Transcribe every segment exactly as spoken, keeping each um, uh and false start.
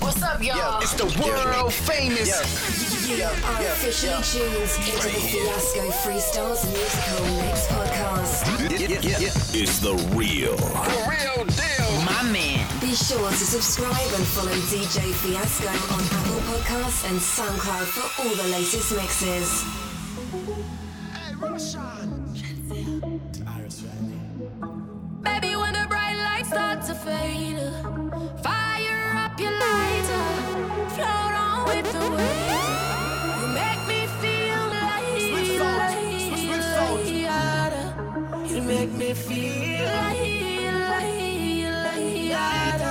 What's up, y'all? Yo, it's the world famous. You are officially tuned into the Fiasco Freestyle's musical mix podcast. It's the real, the real deal, my man. Be sure to subscribe and follow D J Fiasco on Apple Podcasts and SoundCloud for all the latest mixes. Hey, Roshan. It's Iris, right? Baby, when the bright lights start to fade, fire up your lighter, float on with the waves. You make me feel like Swift Sounds. Like you make me feel like, like, like,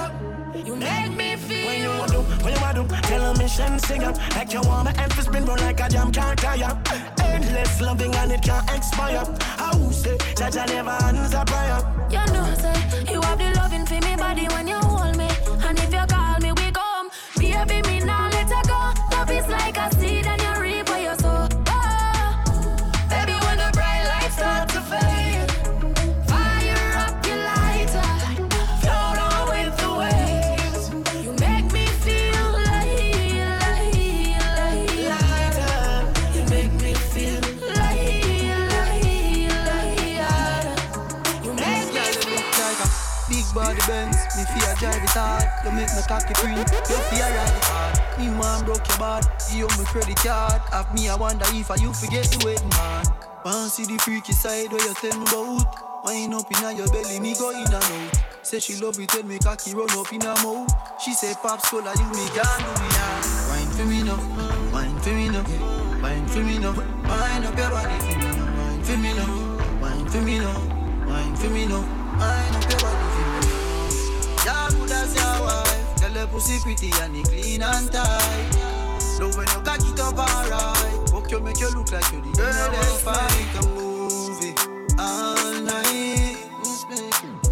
you make me. When you want to, when you want to, tell a mission, sing up. Like you want to emphasis, been roll like a jam, can't tire. Endless loving and it can't expire. I will say, that I never hands a prayer. You know, say, you have the loving for me, body, when you hold me. And if you call me, we come. Baby, me now, let her go. Love is like a seed and you reap what you sow. Baby, when the bright lights start to fade, body bends, me fear drive it hard. You make me cocky free, you fear ride it hard. Me man broke your bad, give you my credit card. Have me I wonder if I you forget the waiting man. Wanna see the freaky side where you tell me about? Wine up inna your belly, me go in and out. Say she love it, tell me cocky run up in her mouth. She say pops cola, you me can't do me hard. Wine for me now, wine for me now, wine for me now. Wine up your body for me now, wine for me now, wine for me now, wine for me now. Wine up your body for me. Y'all good as your wife. Tell her pussy pretty and it clean and tight. Love when you cock it up alright. Fuck you make you look like you the girl that's fight. A movie all night.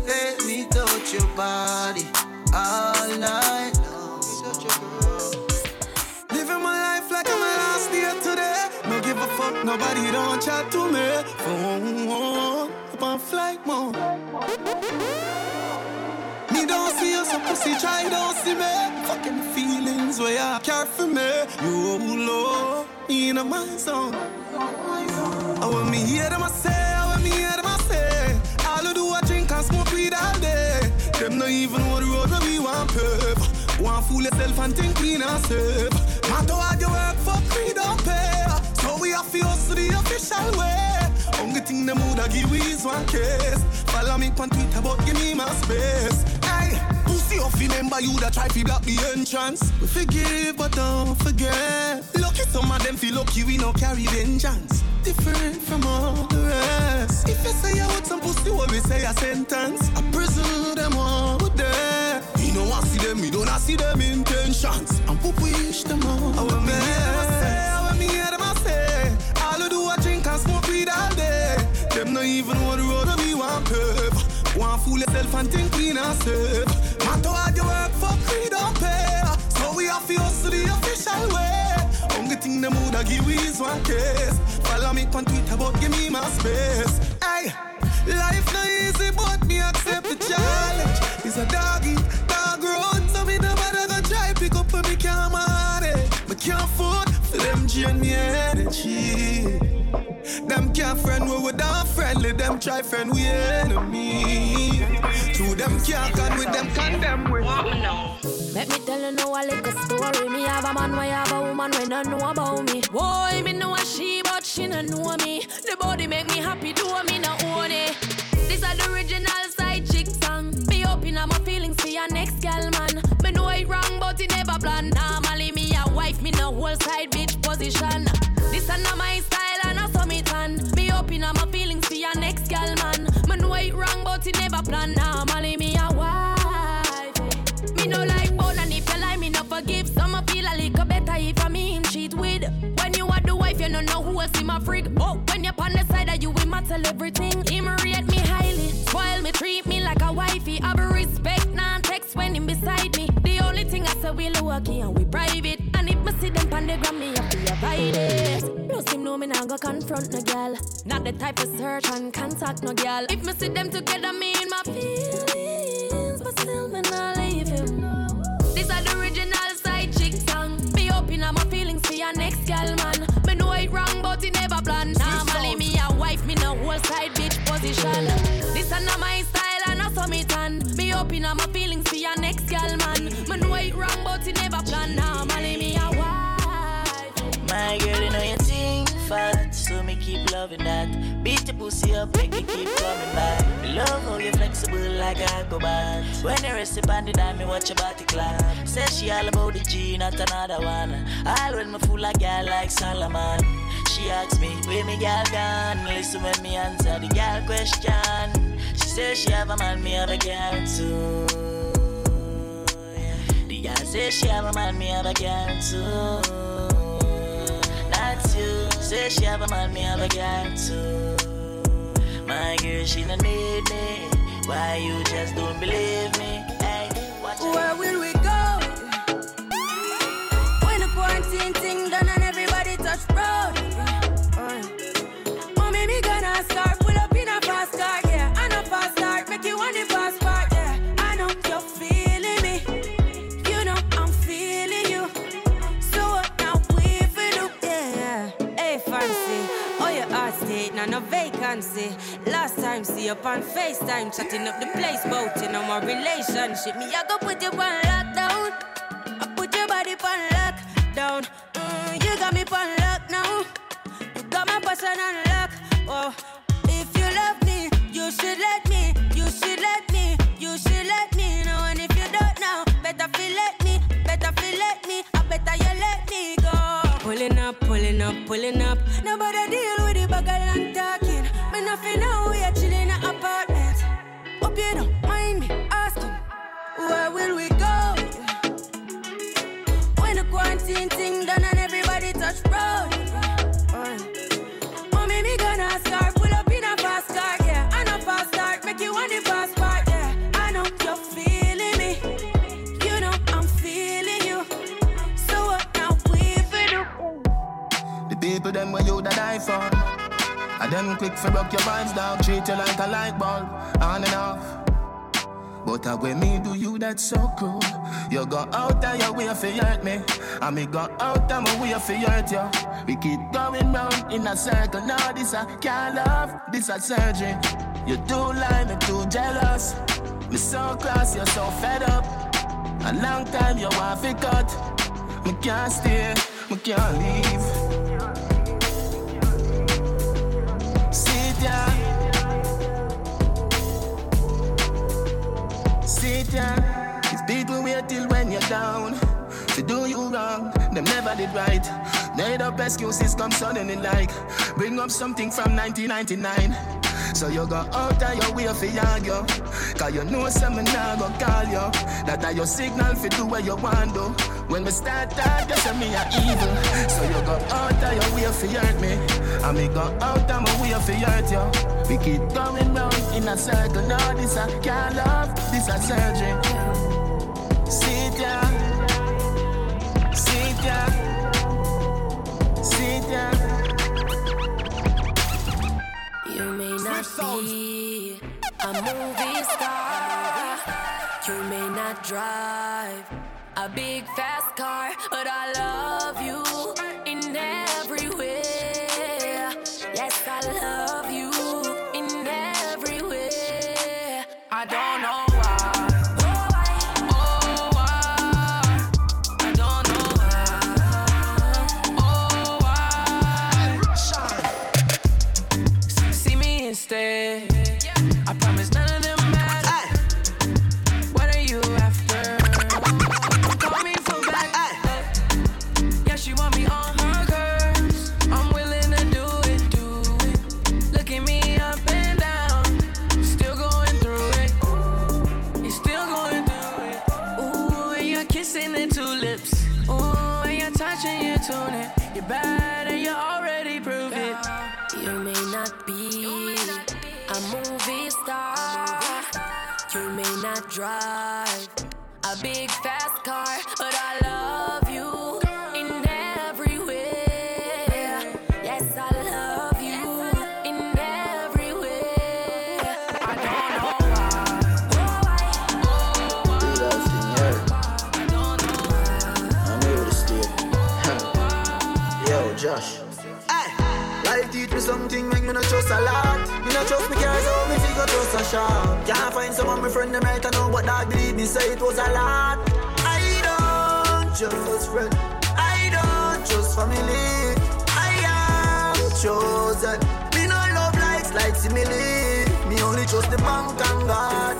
Let me touch your body all night. Living my life like I'm my last day today. No give a fuck, nobody don't chat to me. Oh, up on flight mode. Me don't see you, so pussy try don't see me. Fucking feelings where I care for me. You low, me in a my song. I want me hear them I say, I want me hear them I say. All who do a drink and smoke weed all day. Them not even want the road where we want pave. Want fool yourself and think we not safe. Matter what you work for, we don't pay. So we have to hustle the official way. Only thing them woulda give we is one case. Follow me on Twitter, but give me my space. Hey, pussy off, remember you that try to block the entrance. We forgive, but don't forget. Lucky some of them feel lucky, we no carry vengeance. Different from all the rest. If you say I want some pussy, what we say a sentence. I prison them all with them. We know I see them, we don't I see them intentions. And we wish them all. I want me hear them I say, I want me hear them I say. All who do a drink and smoke weed all day. Them not even want the road we want pave. One fool yourself and think we not safe. Matter what you work for, we don't pay. So we have to hustle the official way. Only thing them woulda give we is one case. Follow me on Twitter, but give me my space. Hey, life not easy, but me accept the challenge. It's a doggy, dog road, so me no bother go try pick up for me can't manage. Me can't afford for them drain me energy. Them can't friend we with our friendly, them try friend we enemy. To them can't con with them condemn with. Oh, no. Let me tell you now a little story. Me have a man, we have a woman, we don't know about me. Boy, me know a she, but she don't know me. The body make me happy, do me not own it. This are the original side chick song. Me open up my feelings for your next girl, man. Me know it wrong, but it never planned. Normally me a wife, me no whole side bitch position. This are not my style. Me open up my feelings for your next girl, man. Man know it wrong, but it never planned. Now, Molly, me a wife. Me no like bone, and if you lie, me no forgive. Some a feel a little better if I me him cheat with. When you are the wife, you don't know who else in my freak. Oh, when you're on the side of you, we matter everything. Him rate me highly, spoil me, treat me like a wifey. Have a respect, nah, text when him beside me. The only thing I say, we low-key and we private. And if me see them on the ground, me have to abide it. No seem no me nah go confront no girl. Not the type of search and contact no girl. If me see them together, me in my feelings, but still me nah leave him. These are the original tight bitch position. This a not my style and a summit and me open up my feelings for your next girl man. Me know it wrong but it never plan. Now Mally me a wife. My girl you know you think fat, so me keep loving that. Beat the pussy up make it keep coming back. Love how you flexible like alcohol. When you rest upon the dime me watch your body clap. Say she all about the G not another one. All when me fool a girl like Solomon. She asked me, where me girl gone? Listen when me answer the girl question. She says she have a man, me have a girl too. The girl says she have a man, me have a girl too. That's you. Say she have a man, me have a girl too. My girl, she don't need me. Why you just don't believe me? Hey, watch out. Where will we go? When the quarantine thing done and everybody touch road. Start, pull up in a fast car, yeah. I know fast start, make you want the fast part, yeah. I know you're feeling me, you know I'm feeling you. So what now we feel, yeah. Hey fancy, oh your heart state, now no vacancy. Last time see up on FaceTime, chatting up the place, boating on my relationship. Me I go put you on lockdown, I put your body on lockdown. Mm, you got me on lock now, you got my passion on lock. Oh, if you love me, you should let me, you should let me, you should let me know. And if you don't know, better feel let me, better feel let me, I better you let me go. Pulling up, pulling up, pulling up. Nobody deal with the bugger and talking. Me nothing now, we are chilling in an apartment. Hope you don't mind me asking, where will we go? When the quarantine thing done and everybody touch road. People them where you da die for. I them quick for rock your vibes down. Treat you like a light bulb, on and off. But I way me do you that so cool. You go out of your way for hurt me, and me go out of my way for hurt you. We keep going round in a circle. Now this a can't love, this a surgery. You too lying, me too jealous. Me so close, you're so fed up. A long time you want to cut. Me can't stay, me can't leave. Sit down. It's people wait till when you're down. To do you wrong, them never did right. Made up excuses come suddenly like bring up something from nineteen ninety-nine. So you go out of your way for argue. Cause you know someone now go call you. That are your signal for do what you want do. When we start talk, you say me a evil. So you go out of your way for hurt me, and me go out of my way for hurt you. We keep going round in a circle. Now this a can't love, this a surgery. Sit down, sit down, sit down. You may not be a movie star, you may not drive a big fast car, but I love you in every way. Yes, I love you in every way. I don't know why. Oh, why? Oh, why? I don't know why. Oh, why? See me instead. I promise none of them matter. What are you after? You're bad and you already proved it. You may not be a movie star. You may not drive a big fast car, but I love you in every way. Yes, I love you in every way. I don't know why. Oh, why? Oh, why? Dude, I was getting hurt. I don't know why. I'm able to steal. Josh, hey, life teach me something, make me not trust a lot. Me not shop. Can't find someone, my friend, them right, I know what I believe me, say it was a lot. I don't just friend, I don't just family, I am chosen. Me no love likes, like simile. Me only trust the bank and God.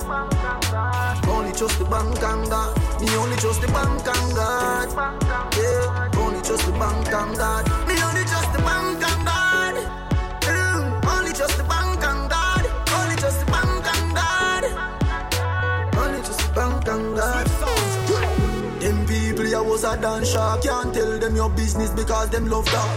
Only trust the bank and God. Me only trust the bank and God. Yeah, only trust the bank and God. Me only trust the bank and God. Mm. Only trust the bank and God. Only trust the bank and God. Only trust the bank and God. Them people I was a dancer, can't tell them your business because them love that.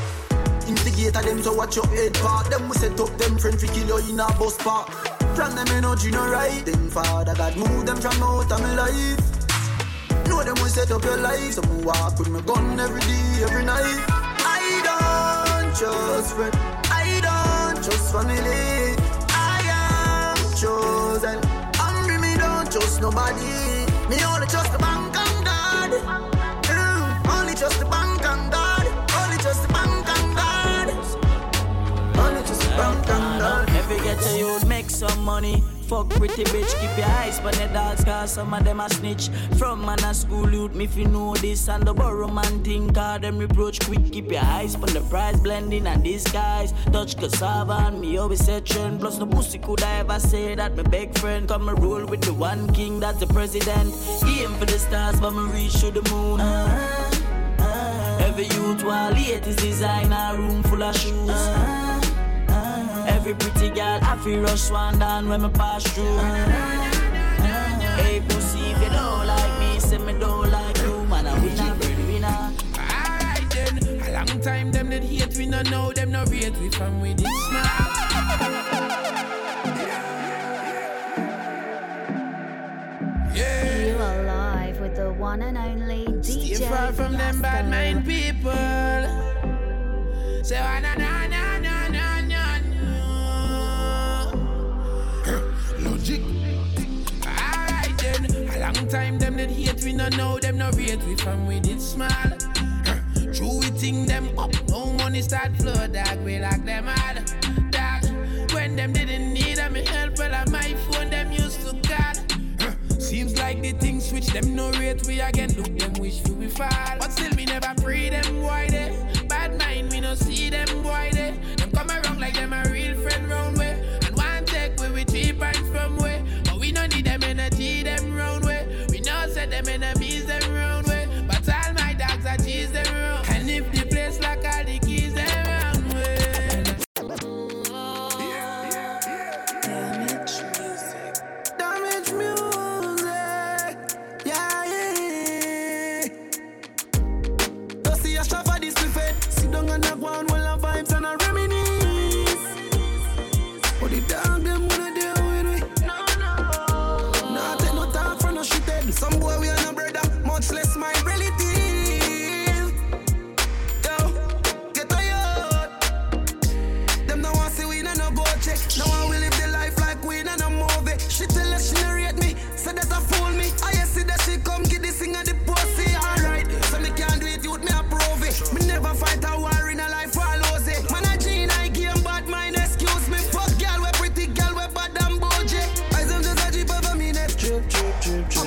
Instigator them, so watch your head part. Them who set up them friend fi kill you in a bus park. From them energy no right. Then Father God move them from out of my life. Know them who set up your life. Some who walk with my gun every day, every night. I don't just friend, I don't just family, I am chosen. Hungry me don't just nobody. Me only trust the bank and God. Mm, only trust the bank and God. Only trust the bank. If you get a youth, make some money. Fuck pretty bitch, keep your eyes but the dogs, cause some of them a snitch. From man a school youth, me if you know this. And the borrow man thing, cause them reproach quick. Keep your eyes but the price blending and disguise. Touch cassava and me always set trend. Plus no pussy could I ever say that my big friend. Come and roll with the one king, that's the president. Aim for the stars but me reach to the moon. uh-huh, uh-huh. Every youth while late is designer, room full of shoes. uh-huh. Every pretty girl, I feel rush one down when I pass through. Hey pussy, if you don't like me, say me don't like you. Man, I win, I win, win. Alright then, a long time them that hate, we no know them no rate, we from with this now. Yeah. You are live with the one and only D J. Stay far from them bad mind people. Say oh, na na na na na. Alright then, a long time them that hate, we no know them no rate, we from with it small. True we think them up, no money start flow, dog, we lock them hard. Dog, when them didn't need them help, well on my phone them used to call. Seems like the things switch, them no rate, we again look, them wish we we fall. But still we never pray them boy they, bad mind we no see them boy they. Them come around like them a real friend round way. We cheap and from way, but we no need them energy, them round way. We no set them enemies, them round way. But all my dogs are cheese, them round. And if the place like all the keys, them round way. Yeah, yeah, yeah. Damage music. Damage music. Yeah, yeah. Don't see a shop for this buffet. Sit down on the ground, well, our vibes and our reminisce. But the dog, them some boy we are no brother, much less my relative. Yo, get a yacht. Them no want see we and no go check. No one will live the life like we and no movie. She tell us she narrate me, so that I fool me. I see that she come get this thing at the pussy. Alright, so me can't do it, youth me approve it. Me never fight a war in a life for a lose it. Man I gene, I game, bad mind, excuse me. Fuck girl, we pretty girl, we bad and bougie. I am just a jeep over me next trip, trip, trip, trip.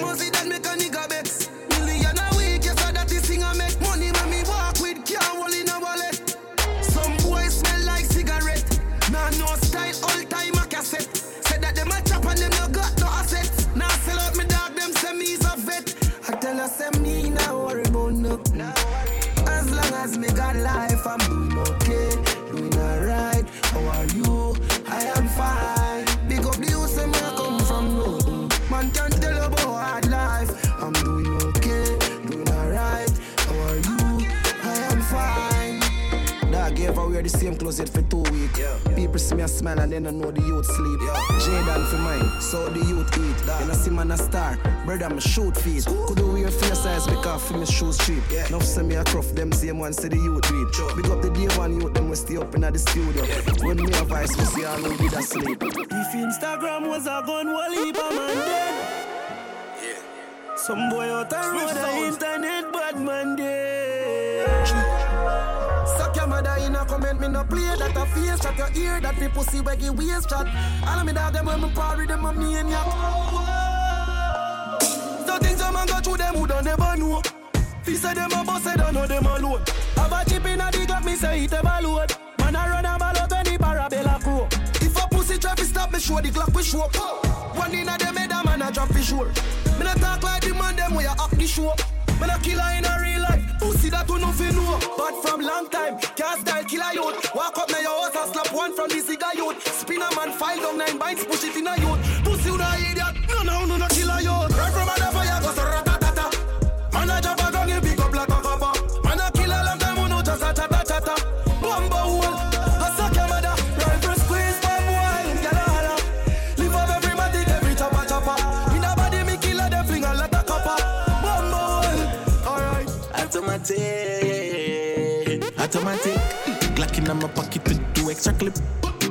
The same closet for two weeks. Yeah. People see me a smile and then I know the youth sleep. Yeah. Jaden for mine, so the youth eat. Then yeah. I see man a star, brother I'm a shoot feet. Could do wear fair size because for me shoes cheap. Yeah. Now send me a cruff, them same ones see the youth read. Sure. Big up the day one youth, them we stay up in the studio. Yeah. When me a vice, we see all we that sleep. If Instagram was a gun, we'll leave a man dead. Yeah. Some boy out there with the internet, bad man dead. Suck your mother in a comment. paint, me no play that a face shot. Your ear that people see where you waist shot. All of me that them when me party them a maniac. So things a man go through them who don't ever know. He said them a boss, I don't know them alone. Have a chip in a dig up, me say it ever load. Man a run a ballot when the parabella crow. If a pussy traffic stop, me show the clock we show. One in a dem head a man a drop his shoulder. Me no talk like the man them we a act the show. Man a killer in a real life, pussy that you nothing know. But from long time, can't style killer youth. Walk up now your house and slap one from the cigar youth. Spin a man, file down nine binds, push it in a youth. Pussy you no idiot, no no no no killer youth. Run from under fire, go so ratatata. Man a jump a gang and pick up like a copper. Man a killer long time, you know just a chatter chatter. Bumbo hole, a suck your mother. Run for squeeze, one boy, get a holler. Live up every matic, every chopper chopper. In a body, me killer, them fling a lot of copper. Automatic, automatic. Glock in my pocket with two extra clip.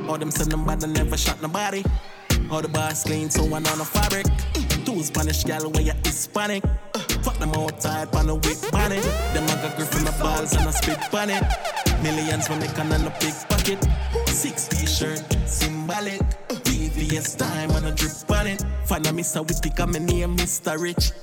All them send them bad and never shot nobody. All the bars clean, so I know no fabric. Two Spanish gal where you Hispanic. Fuck them outside, pan a wig bonnet. Them I got grip in my balls and I spit bonnet. Millions when they can on a big pocket. Six t-shirt, symbolic. T V S time and a drip bonnet. Find a mister with the common name, Mister Rich.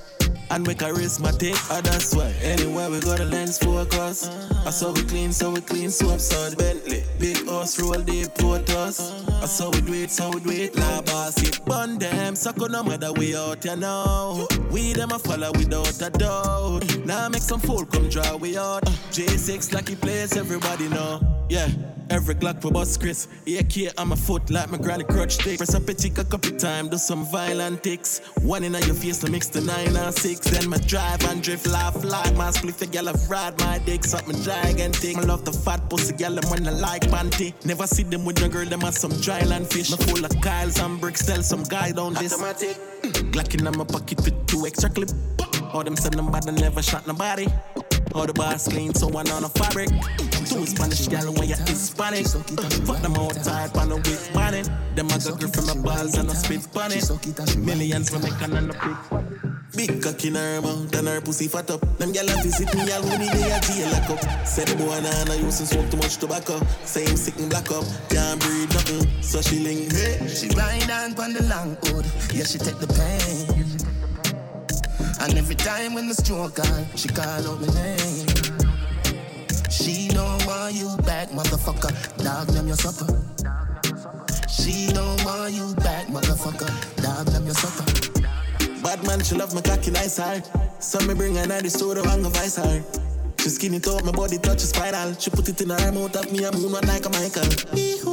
And we charismatic, oh that's why. Anywhere we got a lens focus. I saw we clean, so we clean, so absurd. Bentley, big horse, roll deep, photos. I saw we do it, so we do it, la basket. Bun them, suck on no matter we out, you know. We them a follow without a doubt. Now make some fool come draw we out. J six lucky place, everybody know. Yeah, every Glock for bus Chris. A K on my foot like my granny crutch stick. Press a petty a couple time, do some violent ticks. One in your face to mix the nine and six. Then my drive and drift, laugh like my split. The gyal have ride my dick, suck my gigantic. I love the fat pussy gyal them when I like panty. Never see them with no girl, them as some dry land fish. My full of Kyles and bricks, tell some guy down this. Automatic. Glock in my pocket with two extra clip. All them send them bad and never shot nobody. All the bars clean, so I know no fabric. Two Spanish gal when you Hispanic. Fuck them outside, pan a wig bonnet. Them I got grip from my balls and a spit bonnet. Millions when they can on the pick. Big cock in her mouth and her pussy fat up. Them gyal a visit me all when they a jail lock up. Said boy nah nah used to smoke too much tobacco. Same sick and black up, can't breathe nothing. So she link, hey, she ride on pon the long hood. Yeah, she take the pain. And every time when the stroke on, she call out my name. She don't want you back, motherfucker. Dog them your supper. She don't want you back, motherfucker. Dog them your supper. Bad man, she love my cocky nice heart. So me bring her to the store and go vice her. She skin it up, my body touch a spiral. She put it in her mouth, at me a moon not like a Michael.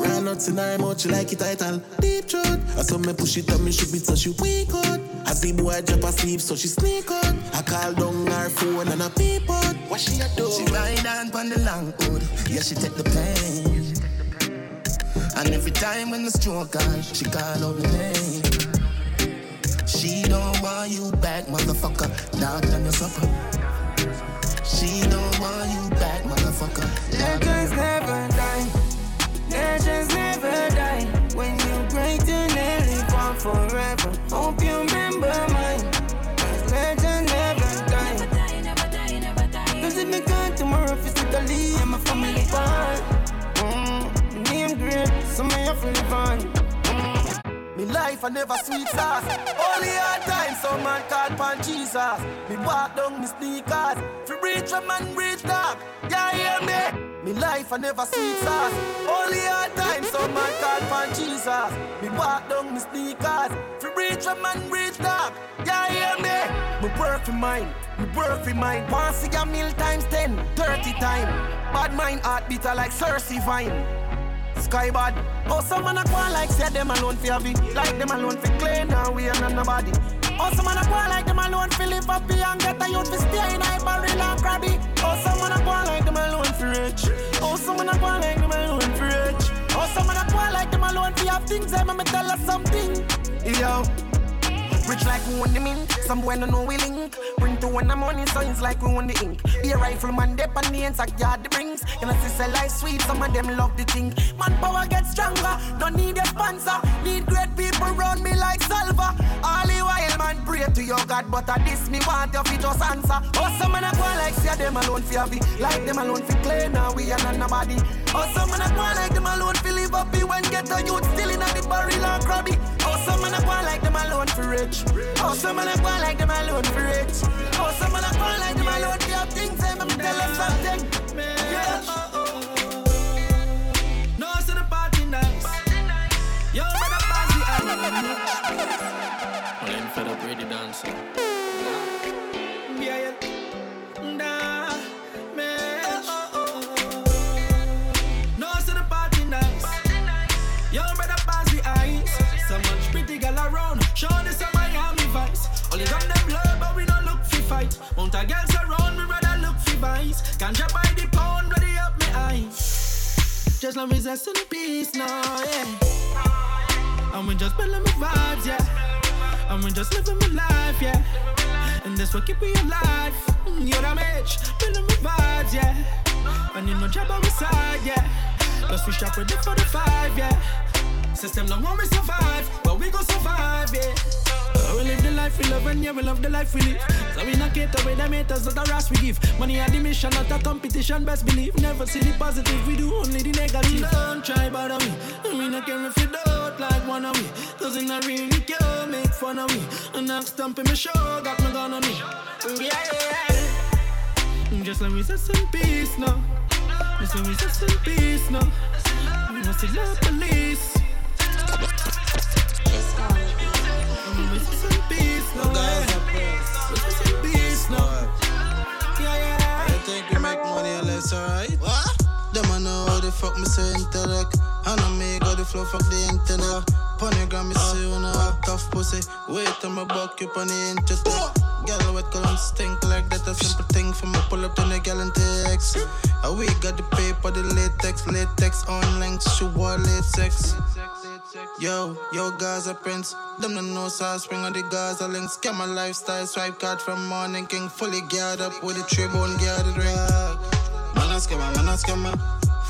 Ran nuts in her mouth, she like it title. Deep throat. I saw me push it up, me shoot it so she wake out. I see boy drop asleep, so she sneak out. I call down her phone and I peep out. What she a do? She ride on pon the long hood. Yeah, she take the pain. And every time when the stroke on, she call out my name. She don't want you back, motherfucker. Dog them your supper. She don't want you back, motherfucker. Legends never die. Legends never die. When you break the nail, live on forever. Hope you remember mine. Legends never die. Never die, never die, never die. Cause if me gone tomorrow, if it's Italy, I'm a family bond. Mm, name great, so may I feel fine. Me life I never sweet sauce. Only hard time some man call pan Jesus. Me walk down me sneakers. Free breach a man breach dog. Yeah, hear me. Me life I never sweet sauce. Only hard time some man call pan Jesus. Me walk down me sneakers. Free breach a man breach dog. Yeah, hear me. Me work for mine. Me work for mine. Once see a meal times ten, thirty time. Bad mind heart bitter like Cersei Vine. Skybad. Oh, some man a go like say them alone for heavy. Like them alone for clean and we and nobody. Oh, some man a go like them alone for live happy and get a youth for stay in high barrel and crabby. Oh, some man a go like them alone for rich. Oh, some man a go like them alone for rich. Oh, some man a go like them alone for have things. I me tell us something. Yo. Rich like we own the mint, some boy no know we link. Bring to one the money, so it's like we own the ink. Be a rifleman, dep and the sack yard the brings. Can I see a life sweet, some of them love the thing. Man power gets stronger, don't need a sponsor. Need great people round me like Salva. All the while man pray to your God, but at this me want your feet just answer. Oh, some man a go like say of them alone for happy. Like them alone for clean, now we are not nobody. Or some man a one like them alone for live up when get a youth still in the barrel and crabby. Or some man a one like them alone for rich. Or some man a one like them alone for rich. Or some man a one like them alone for your things. I'm gonna tell them something. Yeah. Mount a girls around me, rather look for vice. Ganja by the pound, ready up my eyes. Just love is rest in peace now, yeah. And we just building my vibes, yeah. And we just living my life, yeah. And this will keep me alive. You're the match, building my vibes, yeah. And you know job on my side, yeah. Plus we shop with the forty-five, yeah. System don't want me survive, but we gon' survive, yeah. We live the life we love and yeah, we love the life we live. So we not cater with the meters of the rash we give. Money and the mission, not a competition, best believe. Never see the positive, we do only the negative. Don't try bother me, we not care if you don't like one of me. Cause it's not really care, make fun of me. And I'm stomping my show, got my gun on me. Yeah, yeah. Just let me rest in peace now. Just let me rest in peace now. We must see the police. No guys are pissed. But it's in peace now. Yeah, yeah. I think we make money unless alright. What? Them I know how the fuck me say intellect. I know me got the flow, fuck the internet. Ponygram me say you know have tough pussy. Wait till my buck you on the internet. Girl with column stink like that. A simple thing for me pull up to the girl and text. We got the paper, the latex. Latex on links, she wore latex. Yo, yo, Gaza Prince. Them don't know South Spring on the Gaza links. Get my lifestyle, swipe card from Morning King. Fully geared up with the tribune geared drink. Man a scammer, man a scammer.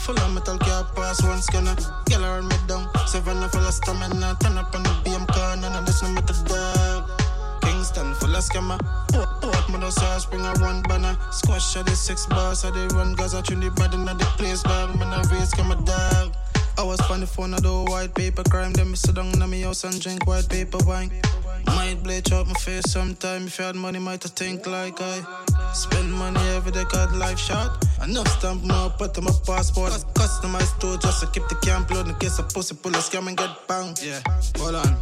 Full of metal gear, pass one scanner. Girl around me down, Savannah full of stamina. Turn up on the B M corner, and there's no metal dog. Kingston full of scammer. What mother South Spring a one banner. Squash of the six bars, of the run Gaza. Tune the body, not the place dog. Man a race, come a dog. I was on the phone, I do white paper crime. Then me sit down in my house and drink white paper wine. Might bleach out my face sometime. If you had money, might I think like I spend money every day, got life shot. Enough stamp more, put on my passport. Customized too, just to keep the camp load. In case a pussy pull a scam and get banged. Yeah, hold on.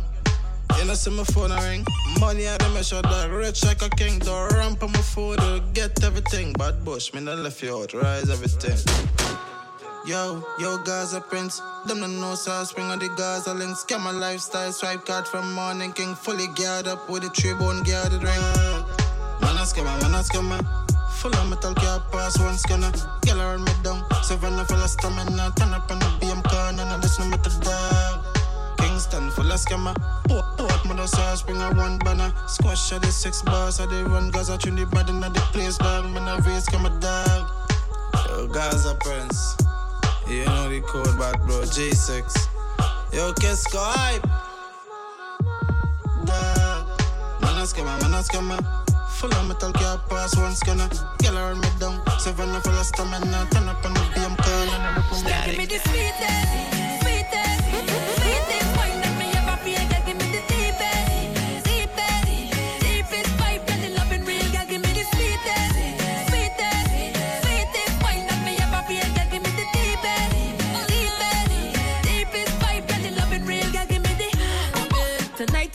You know see my phone I ring. Money out the measure, that rich like a king. The ramp on my food, I'll get everything. Bad bush, me not left you out, rise everything. Yo, yo, Gaza Prince. Them don't know South Spring on the Gaza links. Get my lifestyle, swipe card from Morning King. Fully geared up with the tribune geared drink. Man a scammer, man a scammer. Full of metal gear, pass one scanner. Girl around me down, Savannah full of stamina. Turn up on the B M corner, now there's no metal dog. Kingston full of scammer. Oh, oh, mother South Spring on one banner. Squash of the six bars, of the run Gaza. Tune the body, not the place dog. Man a race, come a dog. Yo, Gaza Prince. You know the code back, bro. J six. Yo, kiss go hype. Dog. Man a scammer, man a scammer. Full of metal gear, pass one scanner. Girl around me down, Savannah full of stamina. Turn up on the B M curl. Start give me the sweetest, sweetest, sweetest wine that me ever feel. Girl, give me the deepest, deepest, deepest vibe. Girl, the loving real. Girl, give me the sweetest.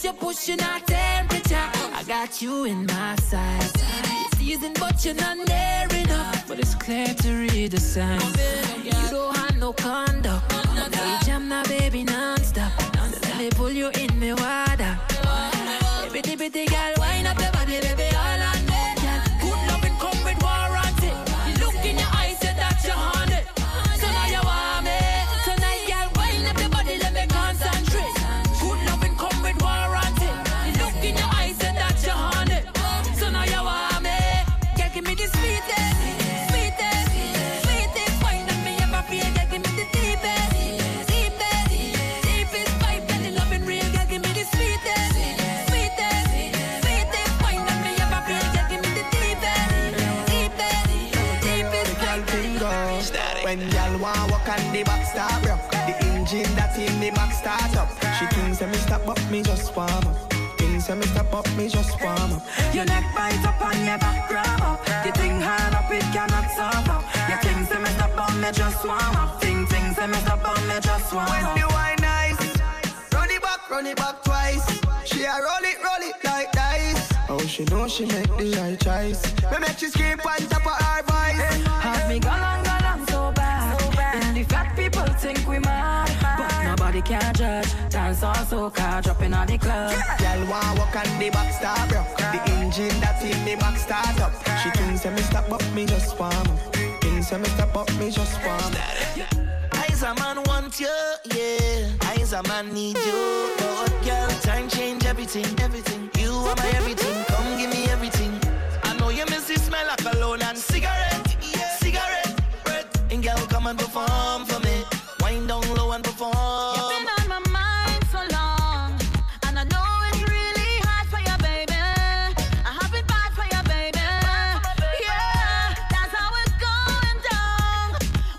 You're pushing our temperature. I got you in my sights. Season, but you're not near enough. But it's clear to read the signs. You don't have no conduct. You jam now, baby, non-stop. Let me pull you in me water. Baby, baby, baby, girl, wind up your body, baby, all on me. Good loving come with warranty. You look in your eyes, say that you want it. So now you want me. Tonight, girl, wind up your body, let me concentrate. Good loving come with warranty. Sweetest, sweetest, sweetest wine that me ever feel. When y'all want walk on the back start broke. The engine that's in the back start up. She thinks that me stop up, me just warm up. Things that me stop up, me just warm up. Your neck bites up on your back grab up. You think hard up, it cannot stop up. Your things that me stop up, me just warm up. Things, things that me stop up, me just warm up. When you wine nice, run it back, run it back twice. She a roll it, roll it like dice. Oh, she know she make the right choice. Me make she scream on top of her voice. Have me galang galang so bad, so bad. And the fat people think we mad, mad. But nobody can judge. Dance on soca, dropping on the club. Y'all want walk on the back star broke. The engine that's in the back start up. She thinks that me stop up, me just warm up. Things that me stop up, me just warm up. Eyes a man want you, yeah. Eyes a man need you. Lord, girl, time change everything, everything. You are my everything, come give me everything. I know you miss the smell of cologne and cigarette, yeah. Cigarette, breath. And girl, come and perform for me. Wind down low and perform. You've been on my mind so long, and I know it's really hard for you, baby. I have it bad for you, baby. Yeah, that's how it's going down.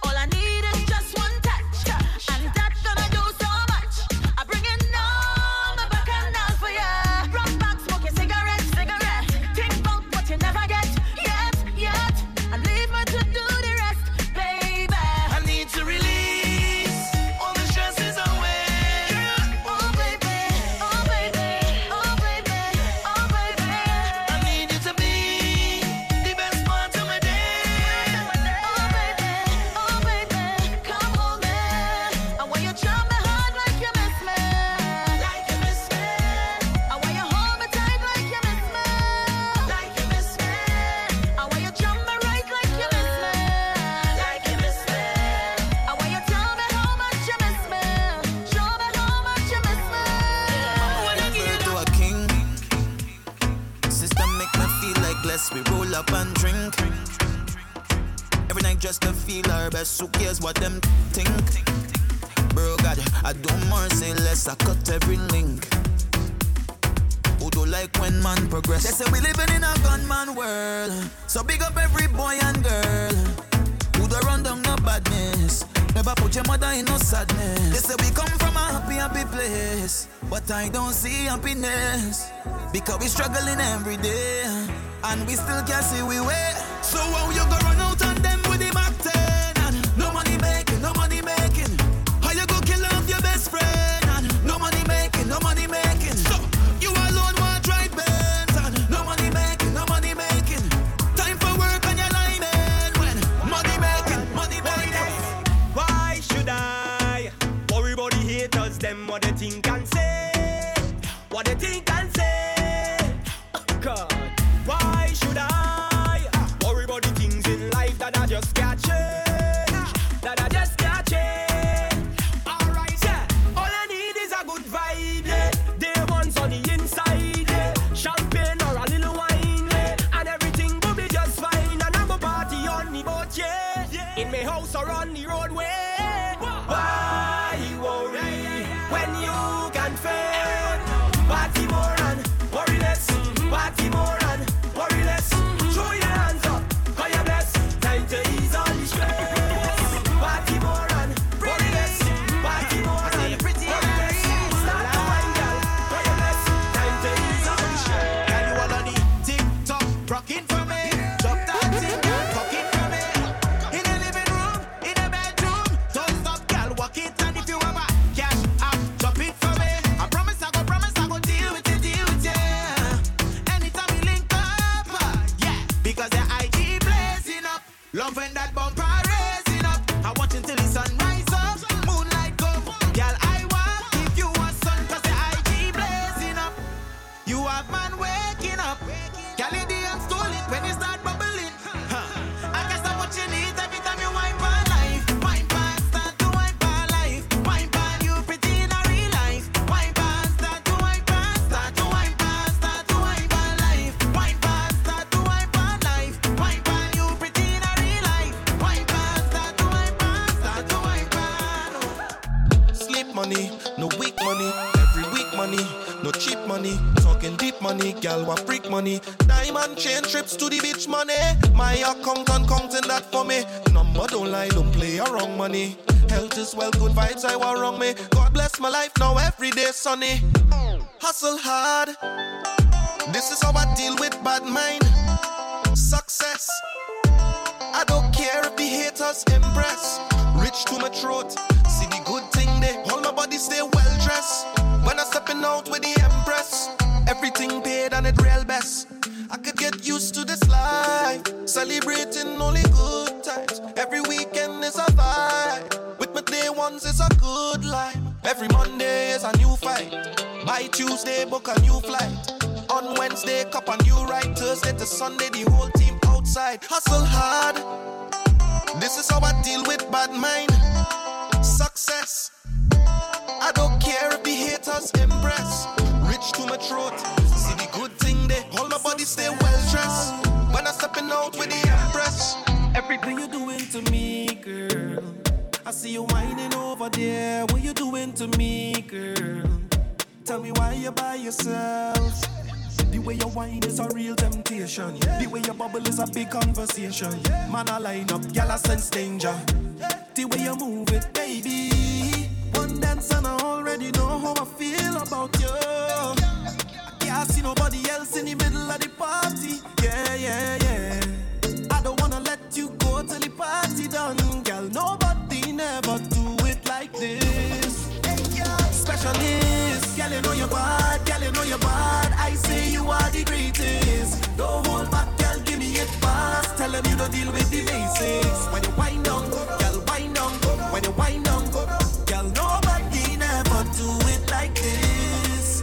All I need is just one touch, and that's gonna do so much. I bring it all my back and down for you. Run back, smoke your cigarette, cigarette. Think about what you never get, yet, yet. And leave me to do the rest, baby. I need to release. We roll up and drink. Every night just to feel our best. Who cares what them think? Bro, God, I do more, say less. I cut every link. Who don't like when man progress? They say we living in a gunman world. So big up every boy and girl. Who don't run down no badness. Never put your mother in no sadness. They say we come from a happy, happy place. But I don't see happiness. Because we struggling every day. And we still can't see we way. So how you go run out on them with the back ten? And no money making, no money making. How you go kill off your best friend? And no money making, no money making. So you alone want to drive Benz? And no money making, no money making. Time for work on your line, man. When money making, money making. Why should I worry about the haters? Them what they think and say, what they think and say. God. Why should I worry about the things in life that I just can't change? That I just can't change. Alright, yeah. All I need is a good vibe, yeah. Day one's on the inside, yeah. Champagne or a little wine, yeah. And everything will be just fine. And I'm a party on the boat, yeah, yeah. In my house or on the roadway. Why worry when you can fail? Party more and worry less. Party more. money, gal wa freak money. Diamond chain trips to the beach money. My account and counting that for me. Number don't lie, don't play around money. Health is well, good vibes I wa wrong me. God bless my life now every day sunny. Hustle hard. This is how I deal with bad mind. Success. I don't care if the haters impress. Rich to my throat. See the good thing there. All my body stay well dressed. When I stepping out with the empress. Everything paid and it real best. I could get used to this life. Celebrating only good times. Every weekend is a vibe. With my day ones it's a good life. Every Monday is a new fight. By Tuesday book a new flight. On Wednesday cup a new ride. Thursday to Sunday the whole team outside. Hustle hard. This is how I deal with bad mind. Success. I don't care if the haters impress. Rich to my throat. See the good thing there. All my body stay well dressed. When I stepping out with the empress. Everything you doing to me, girl. I see you whining over there. What you doing to me, girl? Tell me why you're by yourself. The way you whine is a real temptation. Yeah. The way you bubble is a big conversation. Yeah. Man, I line up, y'all I sense danger. Yeah. The way you move it, baby. One dance and I already know how I feel about you. I can't see nobody else in the middle of the party. Yeah, yeah, yeah. I don't wanna let you go till the party done, girl. Nobody never do it like this. Specialist, girl, you know you're bad, girl, you know you're bad. I say you are the greatest. Don't hold back, girl, give me it fast. Tell them you don't deal with the basics. When you wind down, girl, wind down. When you wind down, girl, nobody never do it like this.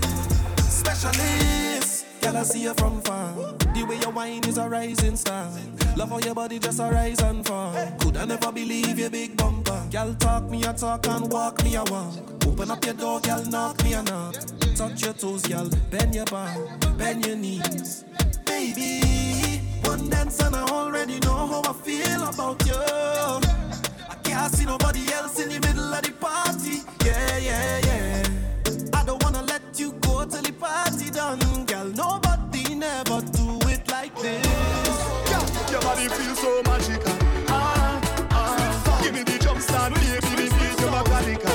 Specialist, girl, I see you from far. The way your wine is a rising star. Love how your body just a rise and fall. Could I never believe your big bumper. Girl, talk me a talk and walk me a walk. Open up your door, girl, knock me a knock. Touch your toes, girl, bend your back, bend your knees. Baby, one dance and I already know how I feel about you. I can't see nobody else in the middle of the party. Yeah, yeah, yeah. I don't wanna let you go till the party done, girl. Nobody never do it like this. Yeah, your body feels so magical. Ah, ah. Give me the jump stand, baby, please, you're mechanical.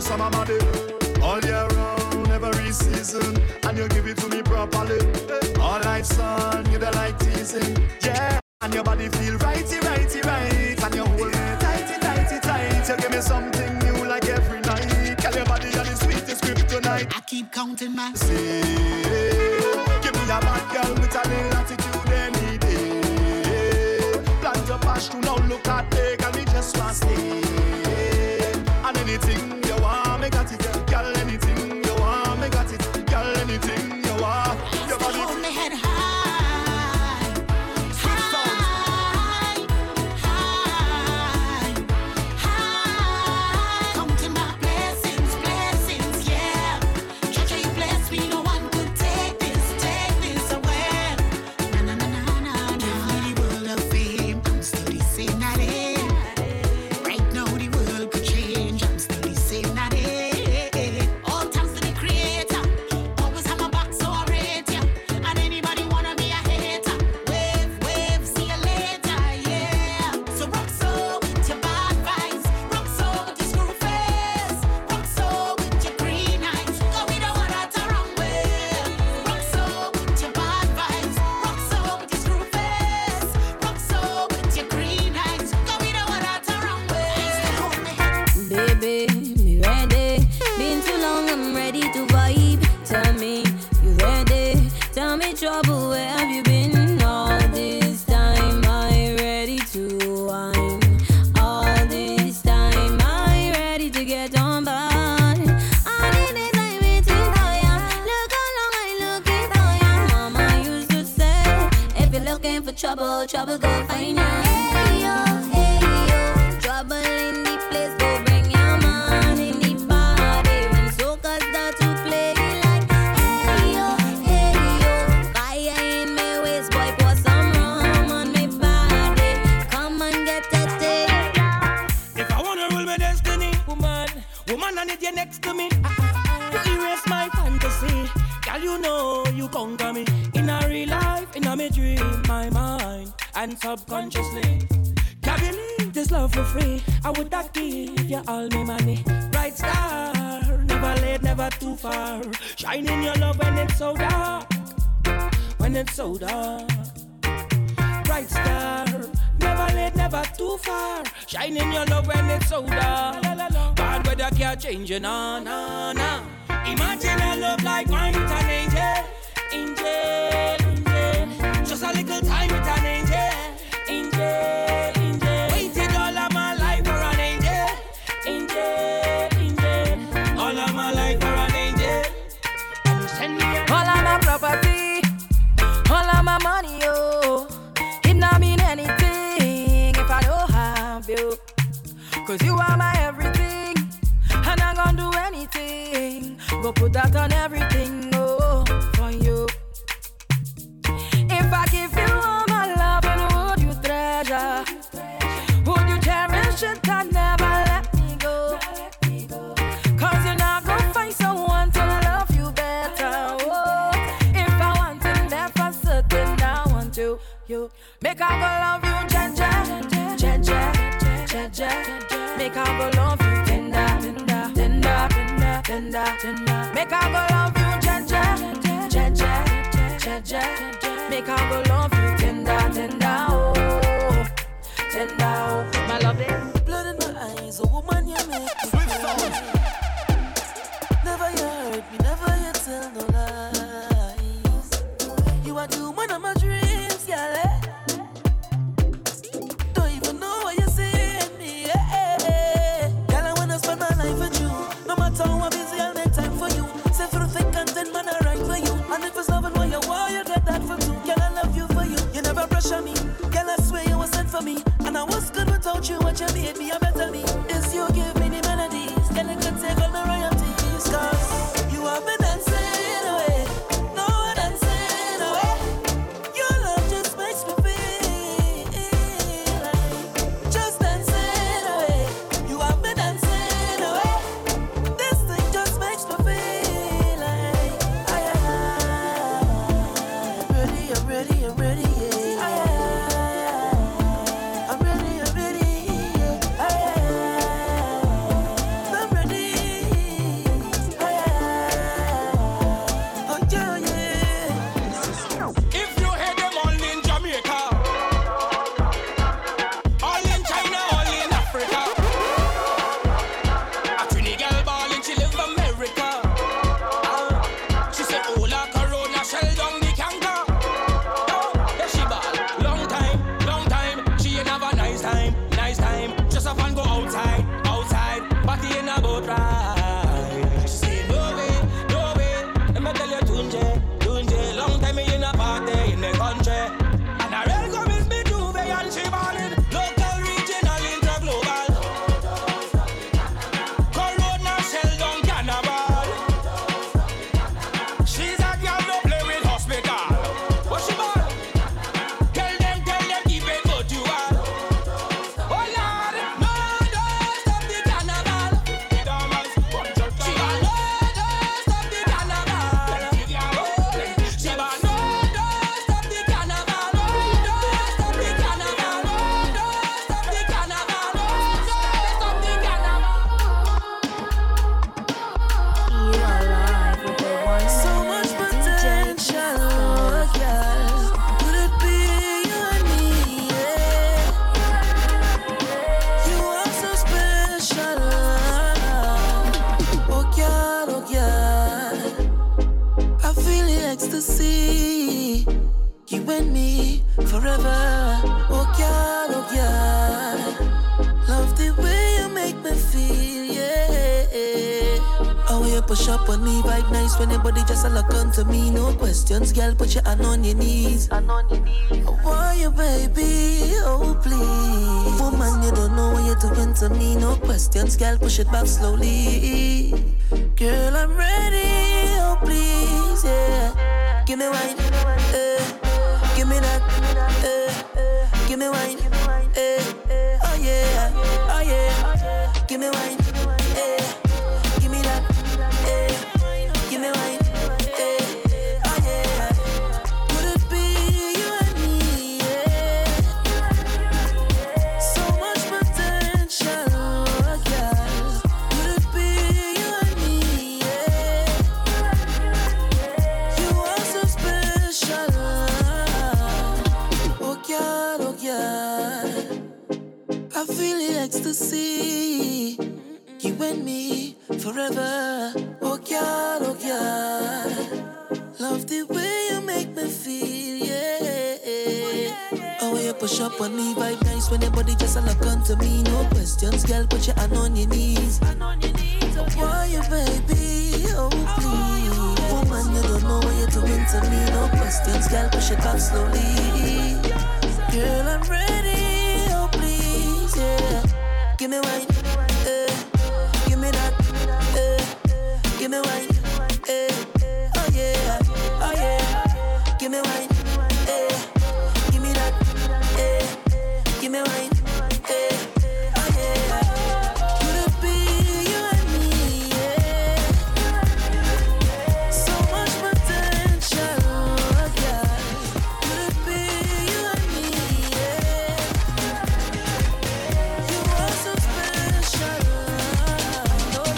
Summer body, all year round, every season, and you give it to me properly. All right, son, you the light teasing, yeah. And your body feel righty, righty, right, and you hold it tighty, tighty, tight. You give me something new like every night. Tell your body you're the sweetest grip tonight. I keep counting my. See, give me a bad girl with a little attitude any day. Plant your past to now look at me, can we just want stay? And anything. I got it, girl, anything you want, I got it, girl, anything you want. Your body hold my head high, high, high, high. Come to my blessings, blessings, yeah. Cha-cha, you bless me, no one could take this, take this away. Na na na na na, na. The world of fame, I'm still the same that is. Right now the world could change, I'm still the same that is. Boy, pour some rum on me. will be destiny. Woman, woman, I need you next to me. To erase my fantasy. Girl, you know you conquer me. In a real life, in a me dream. My mind and subconsciously. Can't believe this love for free. I would not give you all my money. Bright star, never late, never too far. Shining your love when it's so dark. When it's so dark. Bright star, never late, never too far. Shining your love when it's so dark. Bad weather can't change you, nah, nah, nah. Imagine a love like mine with an angel. Angel, angel. Just a little time with an angel. Angel, angel. Waited all of my life for an angel. Angel, angel. All of my life for an angel. Send me an all of my property. All of my money, oh. It not mean anything if I don't have you. Cause you are my everything. And I'm gonna do anything. Go put that on everything, oh, for you. If I give you all my love, and would you treasure? Would you cherish it and never let me go? Cause you're not gonna find someone to love you better, oh. If I want to, that for certain, I want you, you. Make I go love you, Jaja, Jaja, Jaja. Make I go love you, tender, tender, tender, tender, tender. Make I go love you, Jaja, Jaja, Jaja. Make I go love you, tender, tender, oh, tender, oh. My love is blood in my eyes, a woman you make. Swift Sounds. Never you hurt me, never you tell no lies. You are the woman of my dreams, yeah. Me. Girl, I swear you were sent for me. And I was good without you. What you made me, a better me. Is you give me the melodies. Girl, I could take all my royalties. Cause you have been dancing away. No dancing away. Your love just makes me feel like just dancing away. You have been dancing away. This thing just makes me feel like I am ready, I'm ready, I'm ready. Push up on me, vibe nice when anybody just a look onto me. No questions, girl, put your hand on your knees. Hand on your knees. Oh, why you, baby? Oh, please. Woman, you don't know what you're doing to me. No questions, girl, push it back slowly. Girl, I'm ready. Oh, please, yeah. Give me wine, uh, give me that, uh, give me wine, uh, oh yeah, oh yeah. you and me forever. Oh God, oh God. Love the way you make me feel, yeah. Oh, you push up on me, vibe nice when your body just a lock onto me. No questions, girl, put your hand on your knees. Oh, why you, baby? Oh, please. Woman, you don't know what you're doing to me. No questions, girl, push it back slowly. Girl, I'm ready. Oh, please, yeah. Give me wine. Give me wine, eh, oh yeah, oh yeah. Give me wine, eh, give me that, eh, give me wine, eh, oh yeah. Could it be you and me, yeah. So much potential, oh God. Could it be you and me, yeah. You are so special, oh Lord.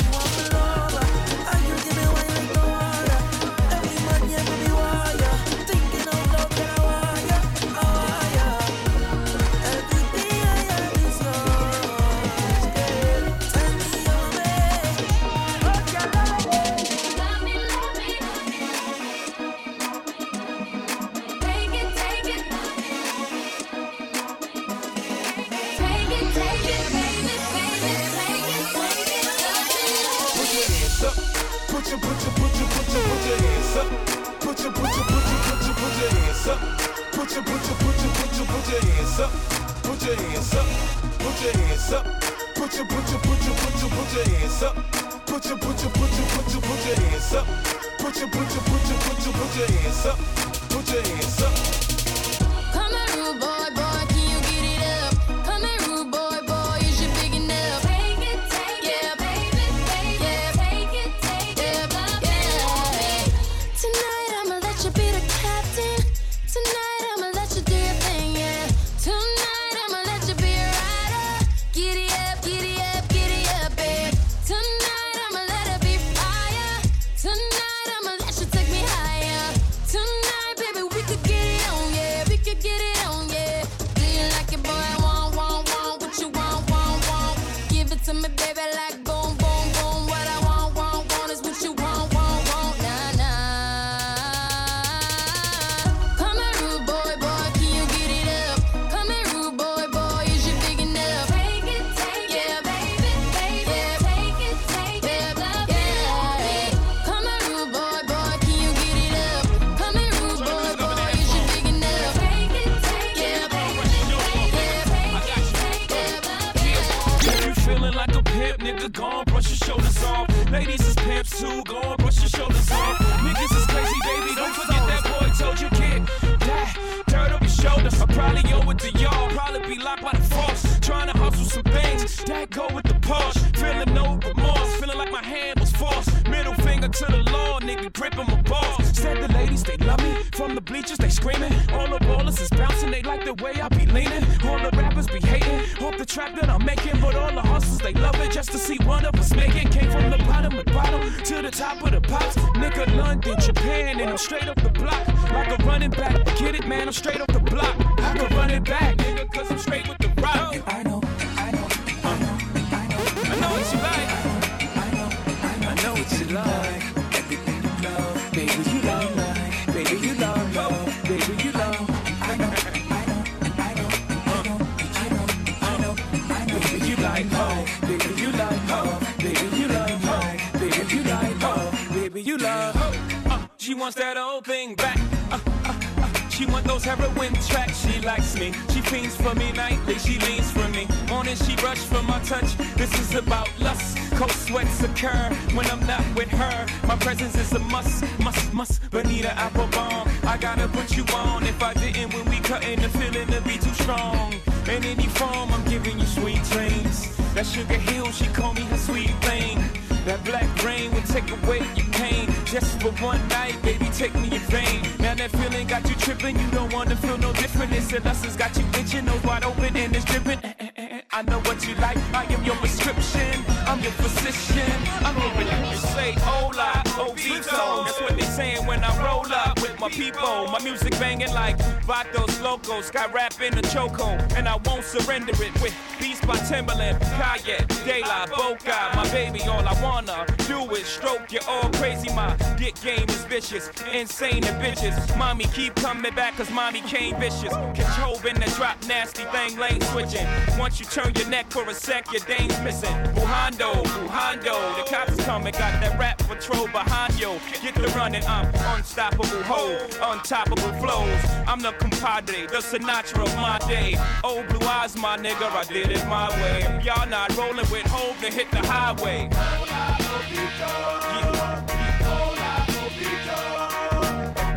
Got rap in a chokehold, and I won't surrender it with Beast by Timberland, Kayet, Daylight, Boca, my baby, all I wanna do is stroke you all crazy. My dick game is vicious, insane and bitches. Mommy keep coming back cause mommy came vicious. Controlling the drop, nasty thing, lane switching. Once you turn your neck for a sec, your dame's missing. Buhando, Buhando, the cops coming, got that rap patrol behind you. Get the running, I'm unstoppable, ho, untoppable flows. I'm the compadre, the Sinatra of my day. Old blue eyes, my nigga, I did it my way. If y'all not rolling with hope, then hit the highway. Yeah,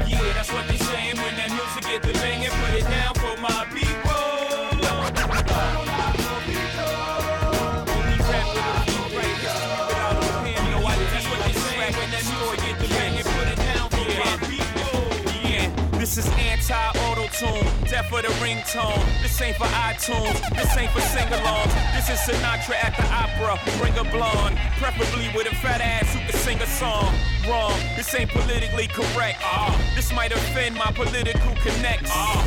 yeah, that's what they saying when that music get the banging. Put it down for my people. Only rap with a few breakers. Without a panty, oh, I did. That's what they saying when that music get the banging. Put it down for my people. Yeah, this is anti-auto-tune, death for the ringtone. This ain't for iTunes, this ain't for sing-alongs. This is Sinatra at the opera, bring a blonde. Preferably with a fat ass who can sing a song. Wrong, this ain't politically correct. Uh, this might offend my political connects. Uh,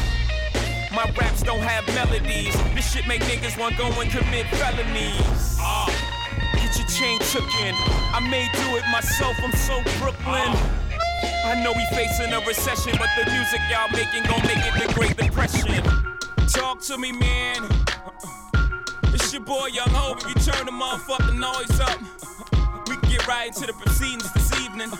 my raps don't have melodies. This shit make niggas want go and commit felonies. Uh, get your chain took in. I may do it myself, I'm so Brooklyn. Uh, I know we facing a recession, but the music y'all making gon' make it the Great Depression. Talk to me, man. It's your boy, Young Hope. You turn the motherfucking noise up, we can get right into the proceedings this evening.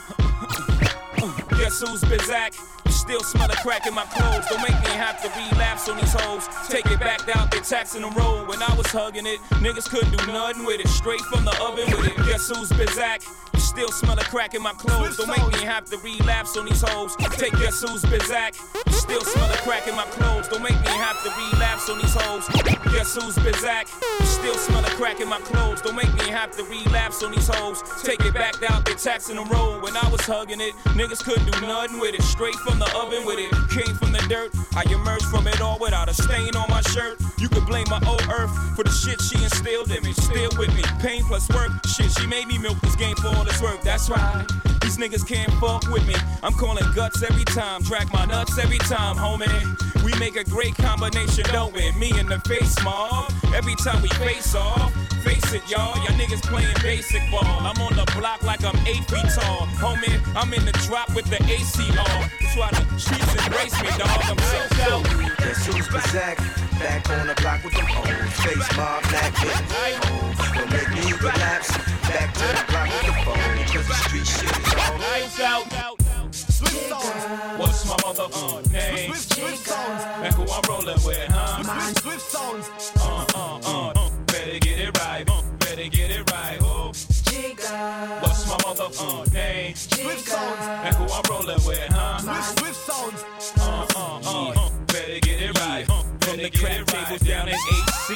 Guess who's Bizak? Still smell a crack in my clothes. Don't make me have to relapse on these hoes. Take it back down, they taxing the road. When I was hugging it, niggas couldn't do nothing with it. Straight from the oven with it. Guess who's Bizak? Still smell a crack in my clothes. Don't make me have to relapse on these hoes. Take Guess Who's Bizak? Still smell a crack in my clothes. Don't make me have to relapse on these hoes. Guess who's Bizak? Still smell a crack in my clothes. Don't make me have to relapse on these hoes. Take it back down, they taxing the road. When I was hugging it, niggas couldn't do nothing with it. Straight from the oven with it. Came from the dirt, I emerged from it all without a stain on my shirt. You could blame my old earth for the shit she instilled in me. Still with me, pain plus work. Shit, she made me milk this game for all it's worth. That's right, these niggas can't fuck with me. I'm calling guts every time, drag my nuts every time, homie. We make a great combination, don't we? Me in the face, mob. Every time we face off, face it, y'all. Y'all niggas playing basic ball. I'm on the block like I'm eight feet tall, homie. I'm in the drop with the A C on. That's why the streets embrace me, dog. I'm so dope. Guess who's Bizak? Back on the block with them old face mob, black bitches. Don't make me relapse. Back to the block with the phone, because the street shit is all out. out. Swift Sounds. What's my motherfucking name? Swift, Swift Sounds. Back who I'm rolling with, huh? Swift, Swift Sounds. Uh, uh, uh, uh. Better get it right. Uh, better get it right. Oh. Jigga. What's my motherfucking name? Swift Sounds. Back who I'm rolling with, huh? Swift, Swift Sounds. Uh, uh, uh, uh. Better get it right. Uh, From the crap tables down at A C.